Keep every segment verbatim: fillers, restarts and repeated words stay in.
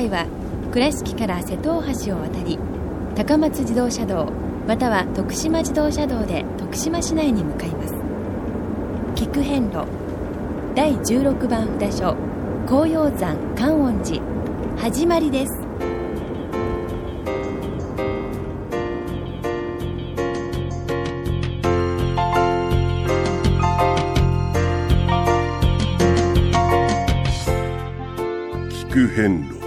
回は倉敷から瀬戸大橋を渡り、高松自動車道または徳島自動車道で徳島市内に向かいます。菊遍路だいじゅうろくばん札所紅葉山観音寺始まりです。菊遍路、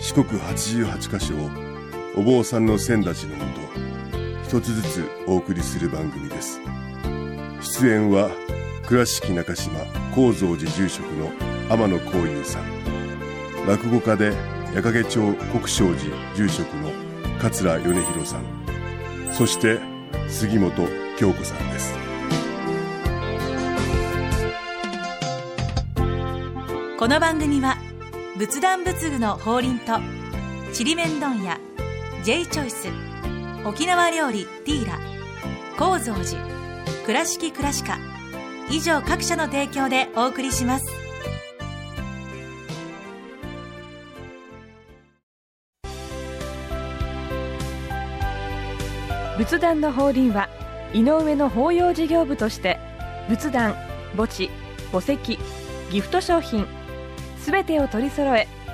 四国はちじゅうはちカ所をお坊さんの先立ちのもと一つずつお送りする番組です。出演は倉敷中島高蔵寺住職の天野光雄さん、落語家で矢掛町国生寺住職の桂米広さん、そして杉本京子さんです。この番組は仏壇仏具の法輪とちりめん問屋 J チョイス、沖縄料理ティーラ、高蔵寺、倉敷倉歯科以上各社の提供でお送りします。仏壇の法輪は井上の法要事業部として仏壇、墓地、墓石、ギフト商品すべてを取り揃え、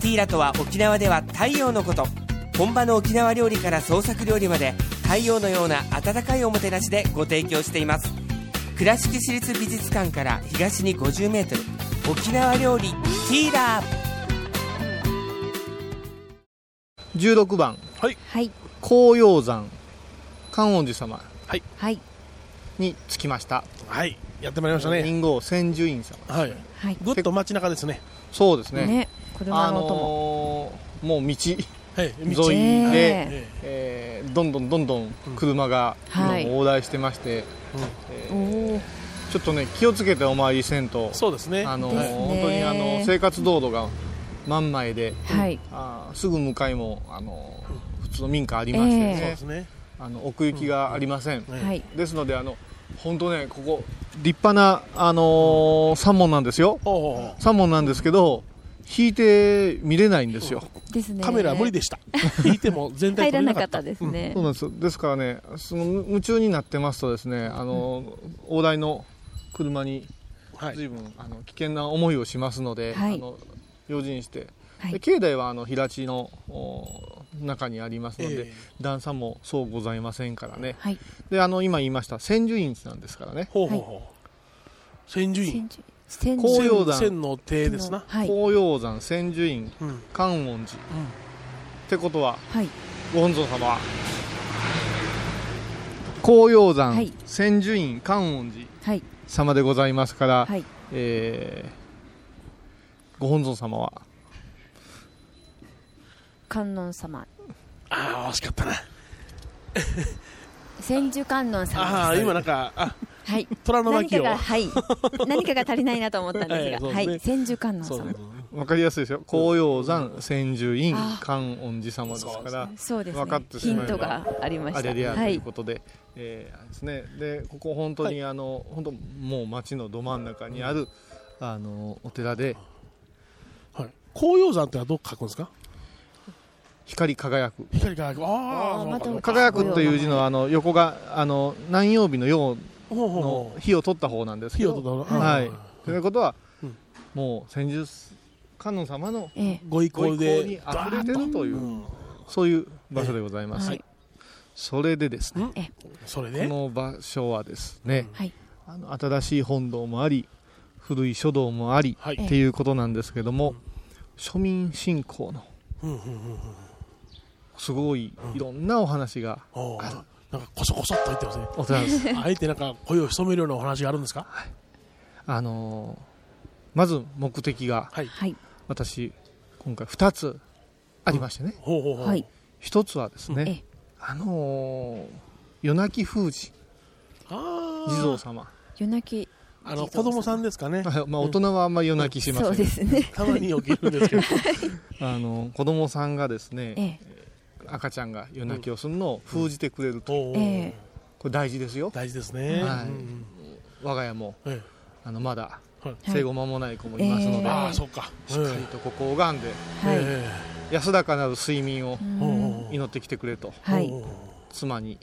ティーラとは沖縄では太陽のこと。本場の沖縄料理から創作料理まで太陽のような温かいおもてなしでご提供しています。倉敷市立美術館から東にごじゅうメートル、沖縄料理ティーラ。じゅうろくばん、はいはい、紅葉山観音寺様、はいはい、に着きました。はい、やってまいりましたね。人号千住院様、はいはい、ぐっと街中ですね。そうです ね, ね車の音も、あのー、もう道、はい、道沿いで、えーえー、どんどんどんどん車が、うん、往来してまして、うん、えー、ちょっとね気をつけてお参りせんと。そうですね、あのーですね、本当にあの生活道路が万枚で、はい、あすぐ向かいも、あのー、普通の民家ありまして、ね、えー、そうですね、あの奥行きがありません、うん、はい、ですのであの本当ね、ここ立派な、あのー、三門なんですよ。三門なんですけど引いて見れないんですよ。ですね、カメラ無理でした。引いても全体撮れなかった。入らなかったですね、うん、そうなんです。ですからね、その夢中になってますとですね、あのー、往来の車に随分、はい、あの危険な思いをしますので、はい、あの用心して、はい、で境内はあの平地の中にありますので、えー、段差もそうございませんからね、はい、であの今言いました千住院なんですからね。ほうほうほう、はい、千住院、紅葉山、千の手ですな、はい、紅葉山、千住院、うん、観音寺、うん、ってことは、はい、ご本尊様紅葉山、はい、千住院、観音寺様でございますから、はい、えー、ご本尊様は観音様。ああ、惜しかったな。千住観音様です。ああ、今なんか、あ、はい、虎の巻を何かが、はい、何かが足りないなと思ったんですが、はい、はい、千住観音様、わかりやすいですよ。紅葉山、千住院、観音寺様ですから、そうですね、分かってしまえばヒントがありました。あれりゃということで、はい、えー、ですね、でここ本当に、はい、あの本当もう町のど真ん中にある、あのお寺で、はい、紅葉山ってのはどう書くんですか？光輝く、光輝く、ああ、輝くという字の、あの横があの何曜日のようの火を取った方なんですけど、火を取った方、はい、ということは、うん、もう千住観音様のご意向であふれてるという、うん、そういう場所でございます、はい、それでですね、えそれでこの場所はですね、はい、あの新しい本堂もあり古い書道もあり、はい、っていうことなんですけども、庶民信仰の、うんうんうんうん、すごいいろんなお話がある、うん、なんかこそこそっと言ってますね。お寺です。あえてなんか声を潜めるようなお話があるんですか？はい、あのまず目的が、はい、私今回ふたつありましてね、ほうほうほう、はい、ひとつはですね、うん、あのー、夜泣き封じ地蔵様、夜泣きあの子供さんですかね、まあ、大人はあんまり夜泣きしません、うん、そうですね、たまに起きるんですけどあの子供さんがですね、ええ、赤ちゃんが夜泣きをするのを封じてくれると、うん、ええ、これ大事ですよ、大事ですね、はい、うん、我が家も、ええ、あのまだ生後間もない子もいますので、はい、えー、しっかりとここを拝んで、はい、安らかなる睡眠を祈ってきてくれと、はい、妻に、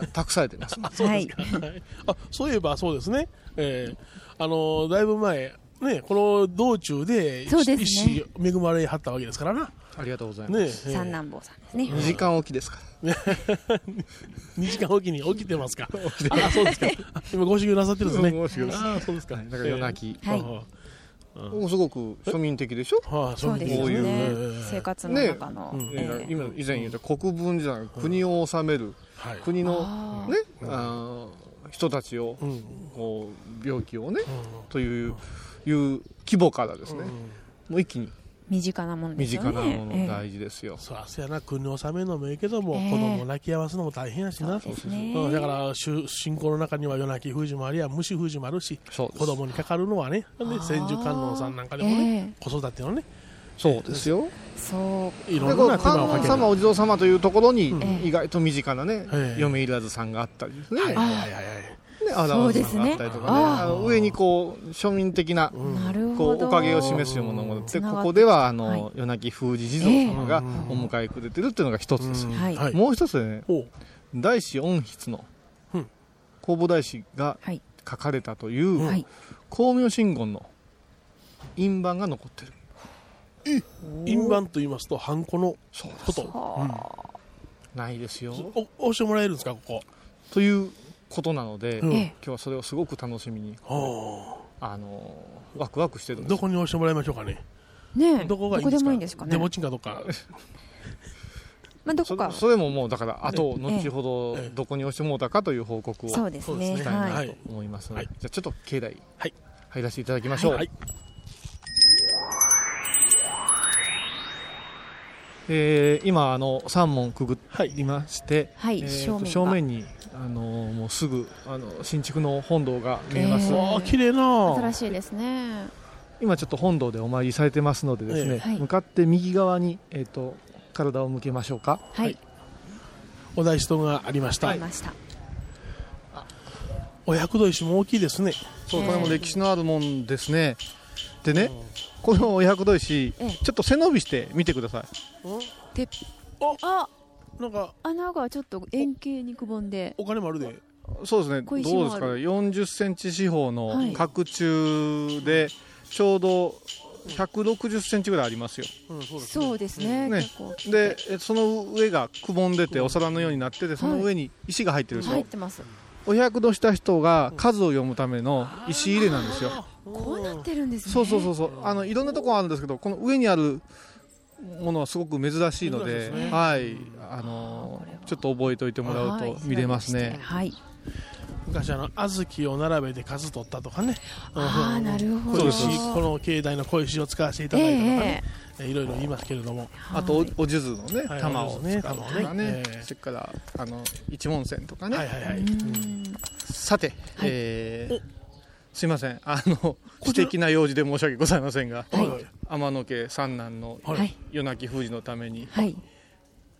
うん、託されていますそうですか、はい、あ、そういえばそうですね、えー、あのだいぶ前、ね、この道中で一子恵まれはったわけですからな、ありがとうございます、ね、えー、三男坊さんですね、にじかんおきですからにじかんおきに起きてますかあ、そうですか今ご修行なさってるんですね、ご修行です、あ、そうですか、だから夜泣き、はい、うん、すごく庶民的でしょ、はあ、そうですよね、こういう生活の中の、ね、えー、今以前言った国分寺の国を治める、はい、国の、ね、ああ人たちを、うん、こう病気をね、うん、という、いう規模からですね、うん、もう一気に身近なものですよね、身近なもの大事ですよ、えー、そうですよな、国の納めるのもいいけども、えー、子供を泣き合わすのも大変やしな、そうですね、うん、だから信仰の中には夜泣き封じもありや虫封じもあるし、子供にかかるのはね、千手観音さんなんかでもね、えー、子育てのね、そうですよ、そういろんな手間をかける観音様、お地蔵様というところに、うん、意外と身近なね、えー、嫁いらずさんがあったりですね、はいはいはいはい、そうですね、ああ上にこう庶民的な、うん、こうおかげを示すようなもので、ここではあの、はい、夜泣き封じ地蔵様がお迎えくれてるっていうのが一つです、うん、はい、もう一つね、大師恩筆の弘法大師が書かれたという、はい、光明真言の印判が残ってる、はい、印判と言いますとハンコのこと、うん、ないですよ、お押してもらえるんですか、ここということなので、うん、今日はそれをすごく楽しみに、あのワクワクしてるんです。どこに押してもらいましょうかね。ねえ、どこがいいんですか。どこでもいいんですかね。デモチンかどっか。まあどこか。そ, それももうだからあと後ほどどこに押してもらったかという報告をしたいなと思いますので、はい、じゃあちょっと境内入らせていただきましょう。はいはい、えー、今あのさんもんくぐりまして、はいはい、えー、正面に。あのー、もうすぐあの新築の本堂が見えます。綺麗な、新しいですね。今ちょっと本堂でお参りされてますのでですね、えーはい、向かって右側に、えー、と体を向けましょうか。はい、お大師がありました、はい、お百度石も大きいですね。そう、これも歴史のあるもんですね。でね、このお百度石、えー、ちょっと背伸びして見てください。てあっ、なんか穴がちょっと円形にくぼんで お, お金もあるで。そうですね、どうですかね、よんじゅっセンチ四方の角柱でちょうどひゃくろくじゅっセンチぐらいありますよ、うん、そうです ね, ね, ねで、その上がくぼんでてお皿のようになってて、その上に石が入ってるでしょ、はい、入ってます。お百度した人が数を読むための石入れなんですよ。こうなってるんですね。そうそうそうそう、あのいろんなところあるんですけど、この上にあるものはすごく珍しいの で, いいです、ね、はい、あのー、ちょっと覚えておいてもらうと見れますね。はい、昔あの小豆を並べて数取ったとかね、あ、うん、なるほど、この境内の小石を使わせていただいたとかね、えー、いろいろ言いますけれども、あとお数珠のね、はい、玉を使うとかね、えー、それからあの一文銭とかね、はいはいはい、うん、さて、はい、えー、すいません、あの私的な用事で申し訳ございませんが、はい、天野家三男の夜泣き封じのために、はい、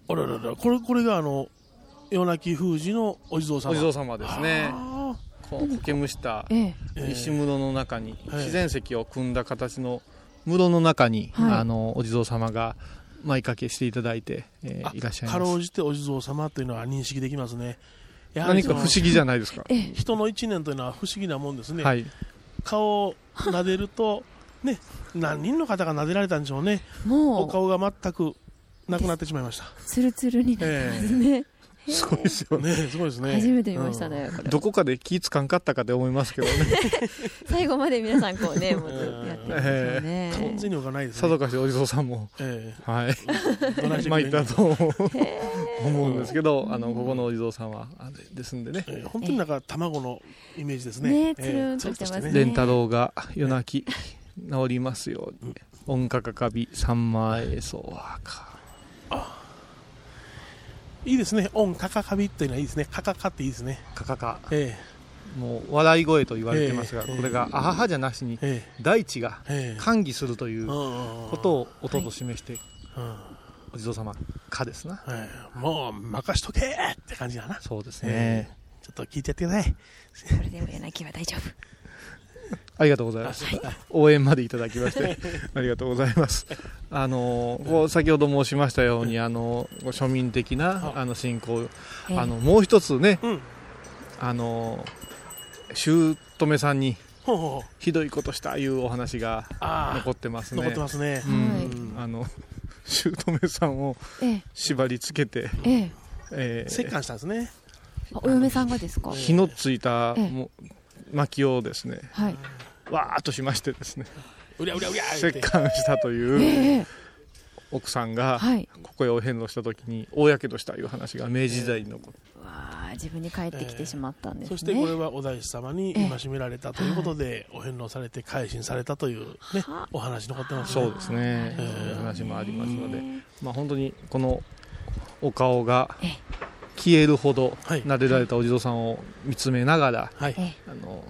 あららら、これ、これがあの夜泣き封じのお地蔵様、お地蔵様ですね。こう苔むした石室の中に、えー、自然石を組んだ形の室の中に、はい、あのお地蔵様が舞いかけしていただいて、えー、いらっしゃいます。かろうじてお地蔵様というのは認識できますね。何か不思議じゃないですか。人の一年というのは不思議なもんですね、はい、顔を撫でると、ね、何人の方が撫でられたんでしょうね。もうお顔が全くなくなってしまいました。ツルツルになってますね、えーすごいですよね。すごいですね。初めて見ましたね、うん、これどこかで気つかんかったかと思いますけどね最後まで皆さんこうねもうやってるんですよね、えー、完全に置かないですね。さぞかしお地蔵さんも、えー、はい参ったと思うんですけど、あのここのお地蔵さんはですんでね、えー、本当になんか卵のイメージですね。蓮太郎が夜泣き治りますように、音かかかび三枚そうはか。いいですね。音かかかびというのはいいですね。かかかっていいですね。かかか、えー、もう笑い声と言われてますが、えー、これがあははじゃなしに、えー、大地が歓喜するということを音と示して、はい、お地蔵様かですな、えー、もう任しとけって感じだな。そうですね、えー、ちょっと聞いてやってください。それでもやなきは大丈夫ありがとうございます、はい、応援までいただきましてありがとうございます。あのこう先ほど申しましたように、あの庶民的なあの信仰、あのもう一つね、うん、あの姑さんにひどいことしたいうお話が残ってますね。残ってますね、うん、あの姑さんを縛り付けて、えええー、折檻したんですね。お嫁さんがですか。火のついた、ええ、も薪をですね、はい、わーっとしましてですね、うりゃうりゃうりゃーって折檻したという奥さんがここへお遍路したときに大やけどしたという話が明治時代に残る、えー、わー自分に帰ってきてしまったんですね、えー、そしてこれはお大師様に戒められたということで、えー、お遍路されて改心されたという、ね、お話残ってますね。そうですね、えー、そういう話もありますので、えーまあ、本当にこのお顔が、えー消えるほど撫でられたお地蔵さんを見つめながら、はい、あの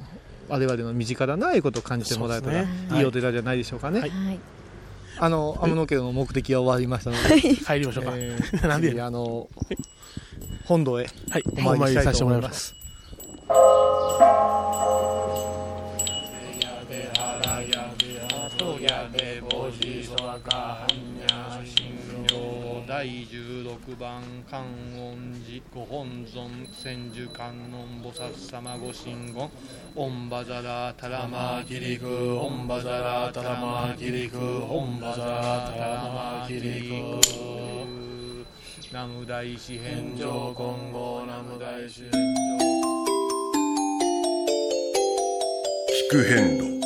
我々の身近だないことを感じてもらえたら、ね、いいお寺じゃないでしょうかね、はいはい、あの天野家の目的は終わりましたので、はい、帰りましょうか、えー、なんであの本堂へお参りさせてもらいます。だいじゅうろくばん観音寺ご本尊千手観音菩薩様ご神言オンバザラタラマキリクオンバザラタラマキリクオンバザラタラマキリクナム大師返上今後ナム大師返上聞く遍路。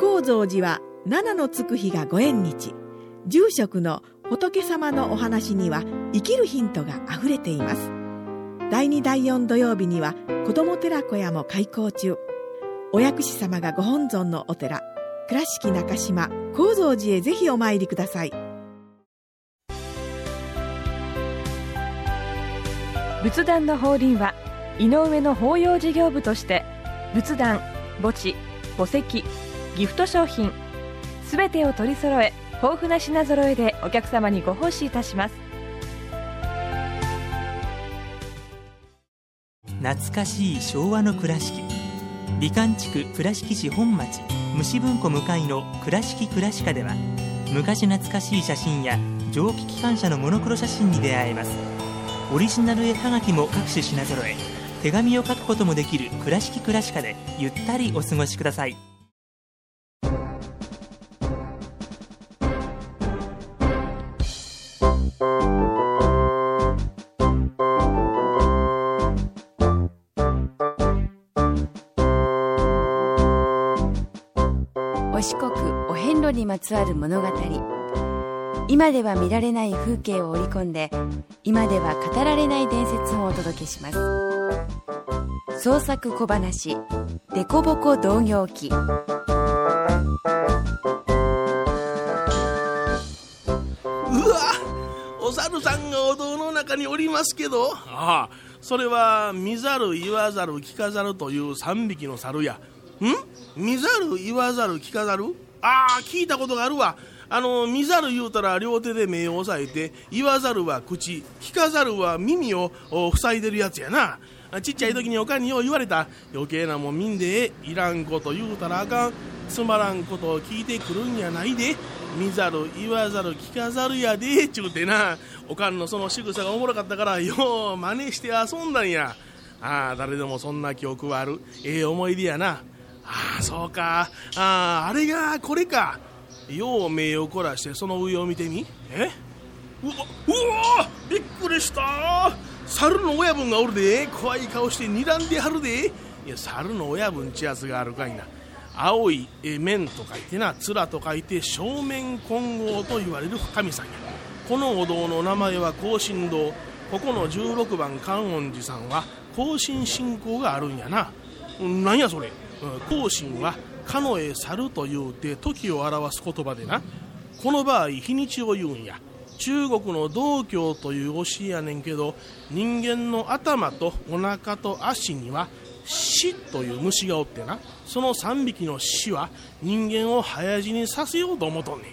高蔵寺は七のつく日がご縁日、住職の仏様のお話には生きるヒントがあふれています。だいにだいよん土曜日には子ども寺小屋も開校中。お薬師様がご本尊のお寺倉敷中島・高蔵寺へぜひお参りください。仏壇の法輪は井上の法要事業部として仏壇、墓地、墓石、ギフト商品すべてを取り揃え豊富な品揃えでお客様にご奉仕いたします。懐かしい昭和の倉敷、美観地区倉敷市本町虫文庫向かいの倉敷倉歯科では昔懐かしい写真や蒸気機関車のモノクロ写真に出会えます。オリジナル絵はがきも各種品揃え、手紙を書くこともできる倉敷倉歯科でゆったりお過ごしください。四国お遍路にまつわる物語、今では見られない風景を織り込んで今では語られない伝説をお届けします。創作小話デコボコ同行記。うわ、お猿さんがお堂の中におりますけど、ああ、それは見ざる言わざる聞かざるというさんびきの猿やん。見ざる言わざる聞かざる、ああ、聞いたことがあるわ。あの見ざる言うたら両手で目を押さえて、言わざるは口、聞かざるは耳を塞いでるやつやな。ちっちゃい時におかんによう言われた。余計なもん見んでいらんこと言うたらあかん、つまらんことを聞いてくるんやないで、見ざる言わざる聞かざるやでちゅうてな。おかんのその仕草がおもろかったからよう真似して遊んだんや。ああ、誰でもそんな記憶はある。ええ思い出やな。ああ、そうか、ああ、あれがこれか。よう目を凝らしてその上を見てみ。えうわうわびっくりした。猿の親分がおるで。怖い顔して睨んではるで。いや猿の親分ちやつがあるかいな。青い面と書いてな、面と書いて正面金剛と言われる神さんや。このお堂の名前は庚申堂。ここのじゅうろくばん観音寺さんは庚申信仰があるんやな。なんやそれ。庚申はかのえ猿というて時を表す言葉でな、この場合日にちを言うんや。中国の道教という教えやねんけど、人間の頭とお腹と足には死という虫がおってな、そのさんびきの死は人間を早死にさせようと思うとんねん。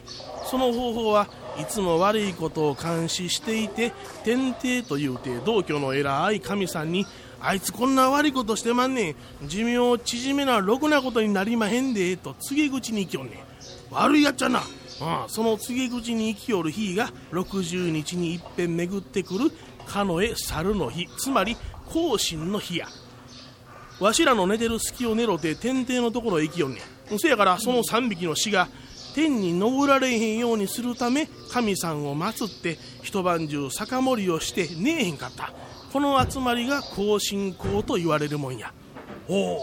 その方法はいつも悪いことを監視していて、天帝というて道教の偉い神さんに、あいつこんな悪いことしてまんねん、寿命縮めなろくなことになりまへんでと告げ口に生きよんねん。悪いやっちゃな。ああ、その告げ口に生きよる日がろくじゅうにちに一遍巡ってくるかのえ猿の日、つまり庚申の日や。わしらの寝てる隙を寝ろて天帝のところへ行きよんねん。せやからそのさんびきの死が天に昇られへんようにするため、神さんを祀って一晩中酒盛りをして寝えへんかった。この集まりが庚申講と言われるもんや。おお、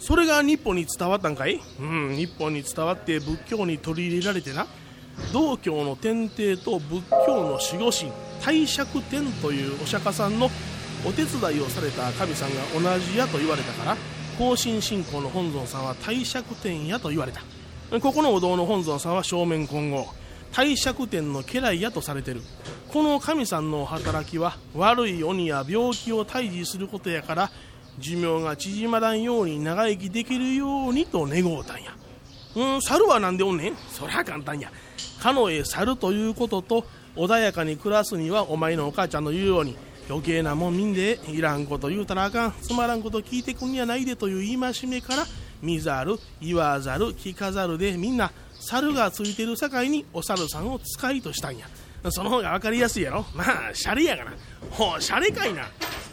それが日本に伝わったんかい。うん、日本に伝わって仏教に取り入れられてな、道教の天帝と仏教の守護神帝釈天というお釈迦さんのお手伝いをされた神さんが同じやと言われたから、庚申信仰の本尊さんは帝釈天やと言われた。ここのお堂の本尊さんは正面金剛、帝釈天の家来やとされてる。この神さんの働きは悪い鬼や病気を退治することやから、寿命が縮まらんように長生きできるようにと願うたんや。うん、猿はなんでおんねん。そりゃ簡単や。かのえ猿ということと、穏やかに暮らすにはお前のお母ちゃんの言うように、余計なもん見んで、いらんこと言うたらあかん、つまらんこと聞いてくんやないでという戒めから、見ざる言わざる聞かざるで、みんな猿がついてる境にお猿さんを使いとしたんや。その方が分かりやすいやろ。まあシャレやから。ほう、シャレかいな。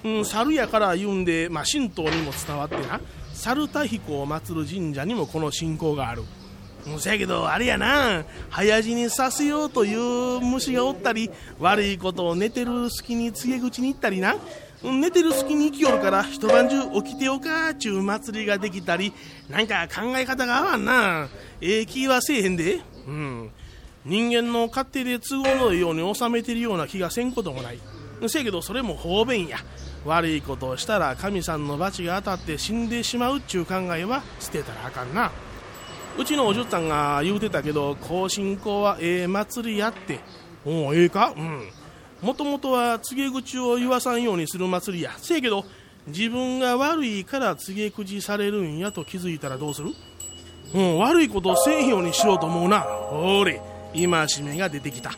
うん、猿やから言うんで、まあ、神道にも伝わってな、猿田彦を祀る神社にもこの信仰がある。そやけどあれやな、早死にさせようという虫がおったり、悪いことを寝てる隙に告げ口に行ったりな、寝てる隙に生きよるから一晩中起きておかーちゅう祭りができたり、なんか考え方が合わんな。ええ気はせえへんで。うん、人間の勝手で都合のいいように収めてるような気がせんこともない。せやけどそれも方便や。悪いことをしたら神さんの罰が当たって死んでしまうっちゅう考えは捨てたらあかんな。うちのおじゅっさんが言うてたけど、庚申講はええ祭りやって。おう、ええか。うん、もともとは告げ口を言わさんようにする祭りや。せやけど自分が悪いから告げ口されるんやと気づいたらどうする。うん、悪いことをせんようにしようと思うな。ほれ、戒めが出てきた。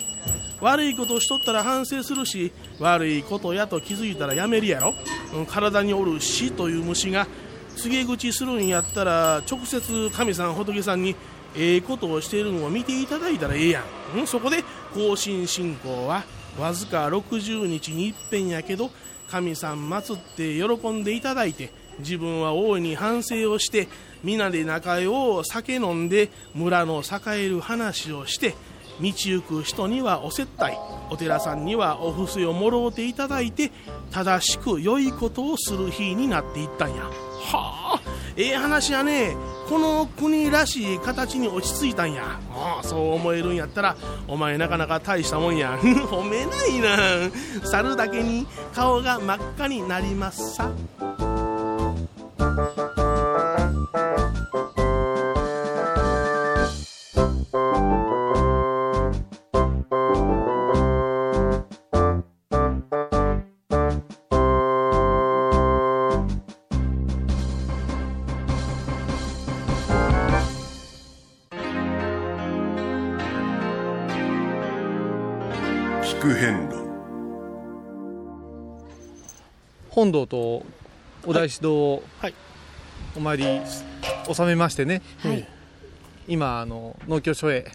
悪いことしとったら反省するし、悪いことやと気づいたらやめるやろ。うん、体におる死という虫が告げ口するんやったら、直接神さん仏さんにええことをしているのを見ていただいたらええやん。うん、そこで庚申信仰はわずかろくじゅうにちにいっぺんやけど、神さん祀って喜んでいただいて、自分は大いに反省をして、皆で仲良を酒飲んで村の栄える話をして、道行く人にはお接待、お寺さんにはお布施をもろうていただいて、正しく良いことをする日になっていったんや。はあ、ええ話やね。この国らしい形に落ち着いたんや。ああ、そう思えるんやったらお前なかなか大したもんや。褒めないな。猿だけに顔が真っ赤になりますさ。本堂とお大師堂をお参り収めましてね、はいはい、今あの農協所へ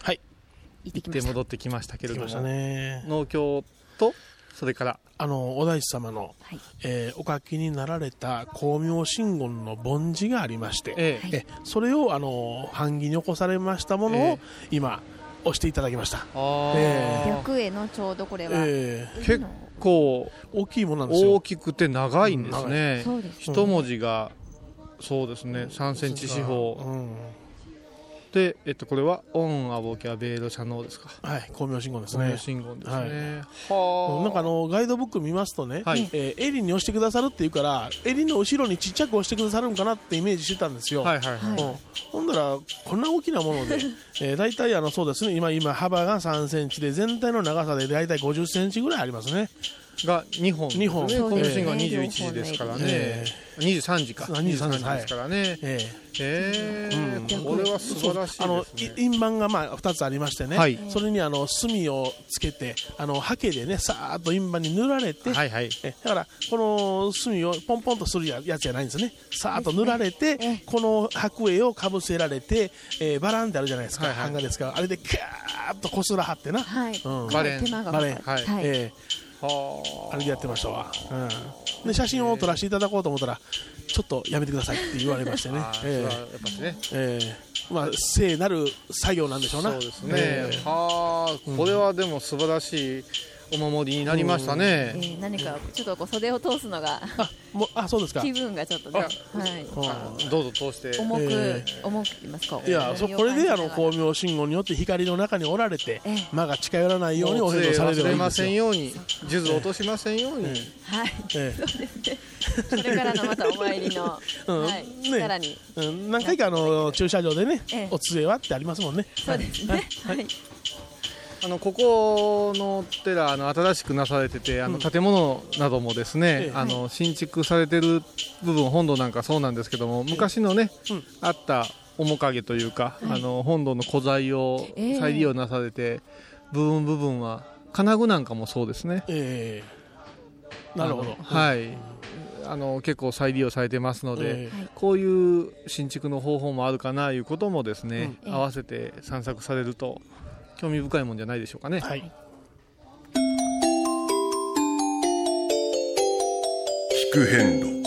行って戻ってきましたけれども、ね、農協とそれからあのお大師様の、はい、えー、お書きになられた光明真言の梵字がありまして、はい、えそれをあの版木に起こされましたものを、えー、今押していただきました。白絵のちょうどこれは、えー、結構大きいものなんですよ。大きくて長いんですね、うん、一文字がそうですねさんセンチ四方、うん、で、えっと、これはオンアボキャベール社能ですか。はい、光明真言ですね。光明真言ですね、はい、はなんかあのガイドブック見ますとね、はい、えー、襟に押してくださるっていうから襟の後ろにちっちゃく押してくださるんかなってイメージしてたんですよ、はいはいはい、うん、ほんだらこんな大きなものでえー、大体あのそうですね今今幅がさんセンチで全体の長さで大体ごじゅっセンチぐらいありますね。がにほんですね。にほん、えー、光明真言はにじゅういちじですからね、えー、にじゅうさんじかにじゅうさんじですからね、はい、えーえーうん、これは素晴らしいですね。印盤がまあふたつありましてね、はい、それにあの墨をつけてあのハケでねさーっと印盤に塗られて、はいはい、えだからこの墨をポンポンとするやつじゃないんですね。さーっと塗られて、ね、この白絵をかぶせられて、えー、バランってあるじゃないですか、はいはい、版画ですからあれでキャーッとこすらはってな、はい、うん、バレンバレン、はい、えーあれやってましたわ、うん、で写真を撮らせていただこうと思ったらちょっとやめてくださいって言われましてね、えー、やっぱりね、えー、まあ聖なる作業なんでしょうな。そうですね、えー、はー、これはでも素晴らしいお守りになりましたね、うん、えー、何かちょっとこう袖を通すのがあもあそうですか気分がちょっとね、はい、どうぞ通して重く、えー、重く言いますか、いやそこれであの光明真言によって光の中におられて、えー、間が近寄らないようにお説教されるわけですよ。忘れませんように数珠を落としませんように、えー、はい、えー、そうですね。それからのまたお参りの、うん、はい、ね、さらに、うん、何回かあの駐車場でね、えー、お杖はってありますもんね。そうですね、はい、はい、あのここの寺あの新しくなされててあの建物などもですね、うん、あの新築されてる部分本堂なんかそうなんですけども昔のね、うん、あった面影というか、はい、あの本堂の古材を再利用なされて、えー、部分部分は金具なんかもそうですね、えー、なるほど、はい、あの結構再利用されてますので、えー、こういう新築の方法もあるかないうこともですね、うん、合わせて散策されると興味深いもんじゃないでしょうかね、はい、聞く遍路。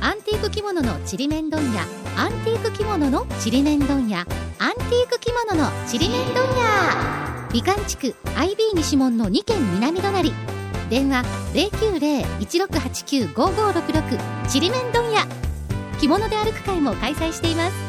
アンティーク着物のちりめん問屋、アンティーク着物のちりめん問屋、アンティーク着物のちりめん問屋、美観地区 アイビー 西門のに軒南隣、電話 ゼロきゅうゼロ いちろくはちきゅう ごーごーろくろく ちりめん問屋。着物で歩く会も開催しています。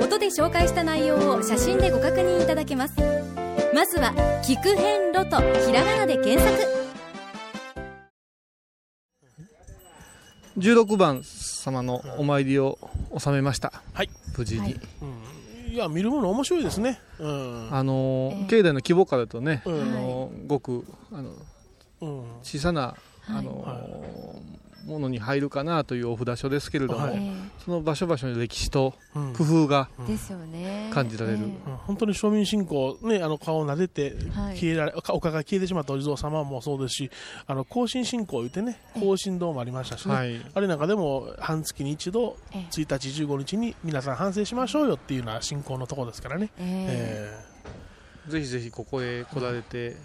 音で紹介した内容を写真でご確認いただけます。まずは聞く遍路とひらがなで検索。じゅうろくばん様のお参りを収めました、はい、無事に、はい、うん、いや見るもの面白いですね、うん、あの、えー、境内の規模からとね、うん、あのごくあの、うん、小さなあの、はいはいものに入るかなというお札所ですけれども、はい、その場所場所の歴史と工夫が感じられる、うんうん、本当に庶民信仰、ね、あの顔を撫でて消えられ、はい、お顔が消えてしまったお地蔵様もそうですしあの後進信仰を言ってね後進堂もありましたし、ね、はい、あれなんかでも半月に一度ついたちじゅうごにちに皆さん反省しましょうよっていうような信仰のところですからね、えーえー、ぜひぜひここへ来られて、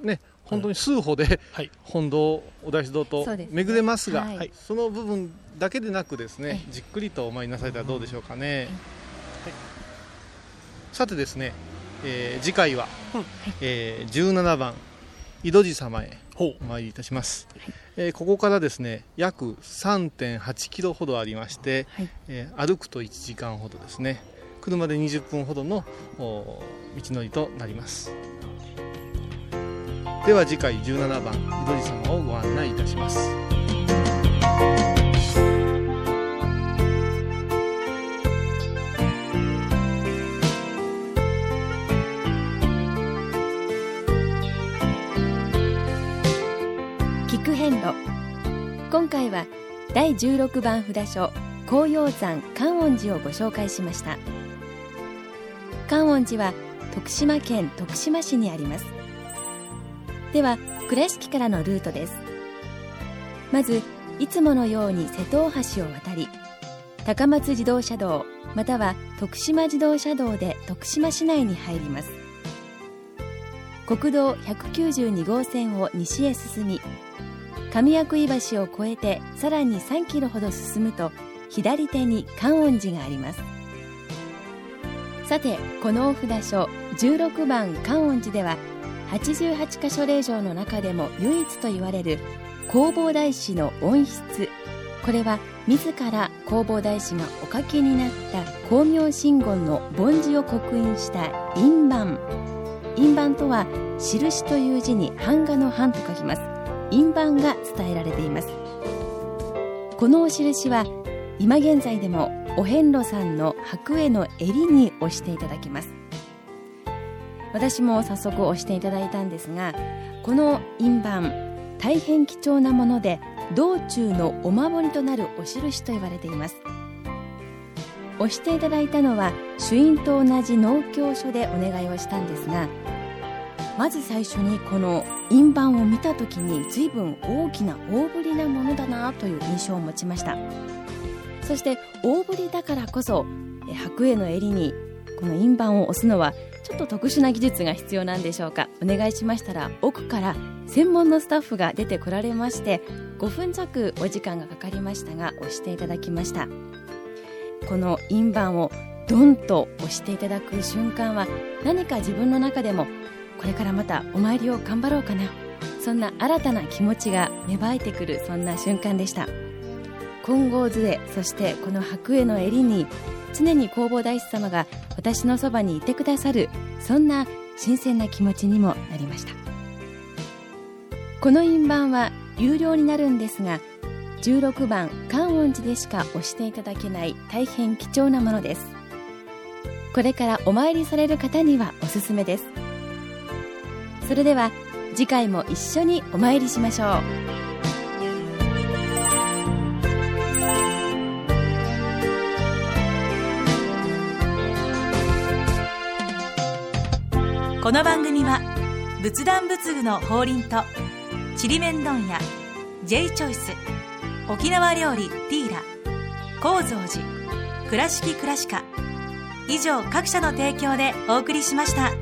うん、ね、本当に数歩で本堂、お大師堂と巡れますが、はい、その部分だけでなくですね、じっくりとお参りなされたらどうでしょうかね、はい、さてですね、えー、次回は、うん、えー、じゅうななばん井戸寺様へお参りいたします、はい、えー、ここからですね約 さんてんはちキロほどありまして、はい、えー、歩くといちじかんほどですね車でにじゅっぷんほどの道のりとなります。では次回じゅうななばん井戸寺様をご案内いたします。聞く遍路、今回はだいじゅうろくばん札所紅葉山観音寺をご紹介しました。観音寺は徳島県徳島市にあります。では倉敷からのルートです。まずいつものように瀬戸大橋を渡り、高松自動車道または徳島自動車道で徳島市内に入ります。国道ひゃくきゅうじゅうに号線を西へ進み、上矢杭橋を越えてさらにさんキロほど進むと左手に観音寺があります。さてこのお札所じゅうろくばん観音寺でははちじゅうはちカ所霊場の中でも唯一といわれる弘法大師の恩筆、これは自ら弘法大師がお書きになった光明真言の梵字を刻印した印判。印判とは印という字に版画の版と書きます。印判が伝えられています。このお印は今現在でもお遍路さんの白衣の襟に押していただきます。私も早速押していただいたんですが、この印判大変貴重なもので、道中のお守りとなるお印と言われています。押していただいたのは朱印と同じ納経書でお願いをしたんですが、まず最初にこの印判を見た時に随分大きな大ぶりなものだなという印象を持ちました。そして大ぶりだからこそ白衣の襟にこの印判を押すのはちょっと特殊な技術が必要なんでしょうか。お願いしましたら奥から専門のスタッフが出てこられまして、ごふん弱お時間がかかりましたが押していただきました。この印判をドンと押していただく瞬間は、何か自分の中でもこれからまたお参りを頑張ろうかな、そんな新たな気持ちが芽生えてくる、そんな瞬間でした。金剛杖、そしてこの白衣の襟に常に弘法大師様が私のそばにいてくださる、そんな新鮮な気持ちにもなりました。この印判は有料になるんですが、じゅうろくばん観音寺でしか押していただけない大変貴重なものです。これからお参りされる方にはおすすめです。それでは次回も一緒にお参りしましょう。この番組は仏壇仏具の法輪とちりめん問屋 J チョイス、沖縄料理ティーラ、高蔵寺、倉敷倉歯科以上各社の提供でお送りしました。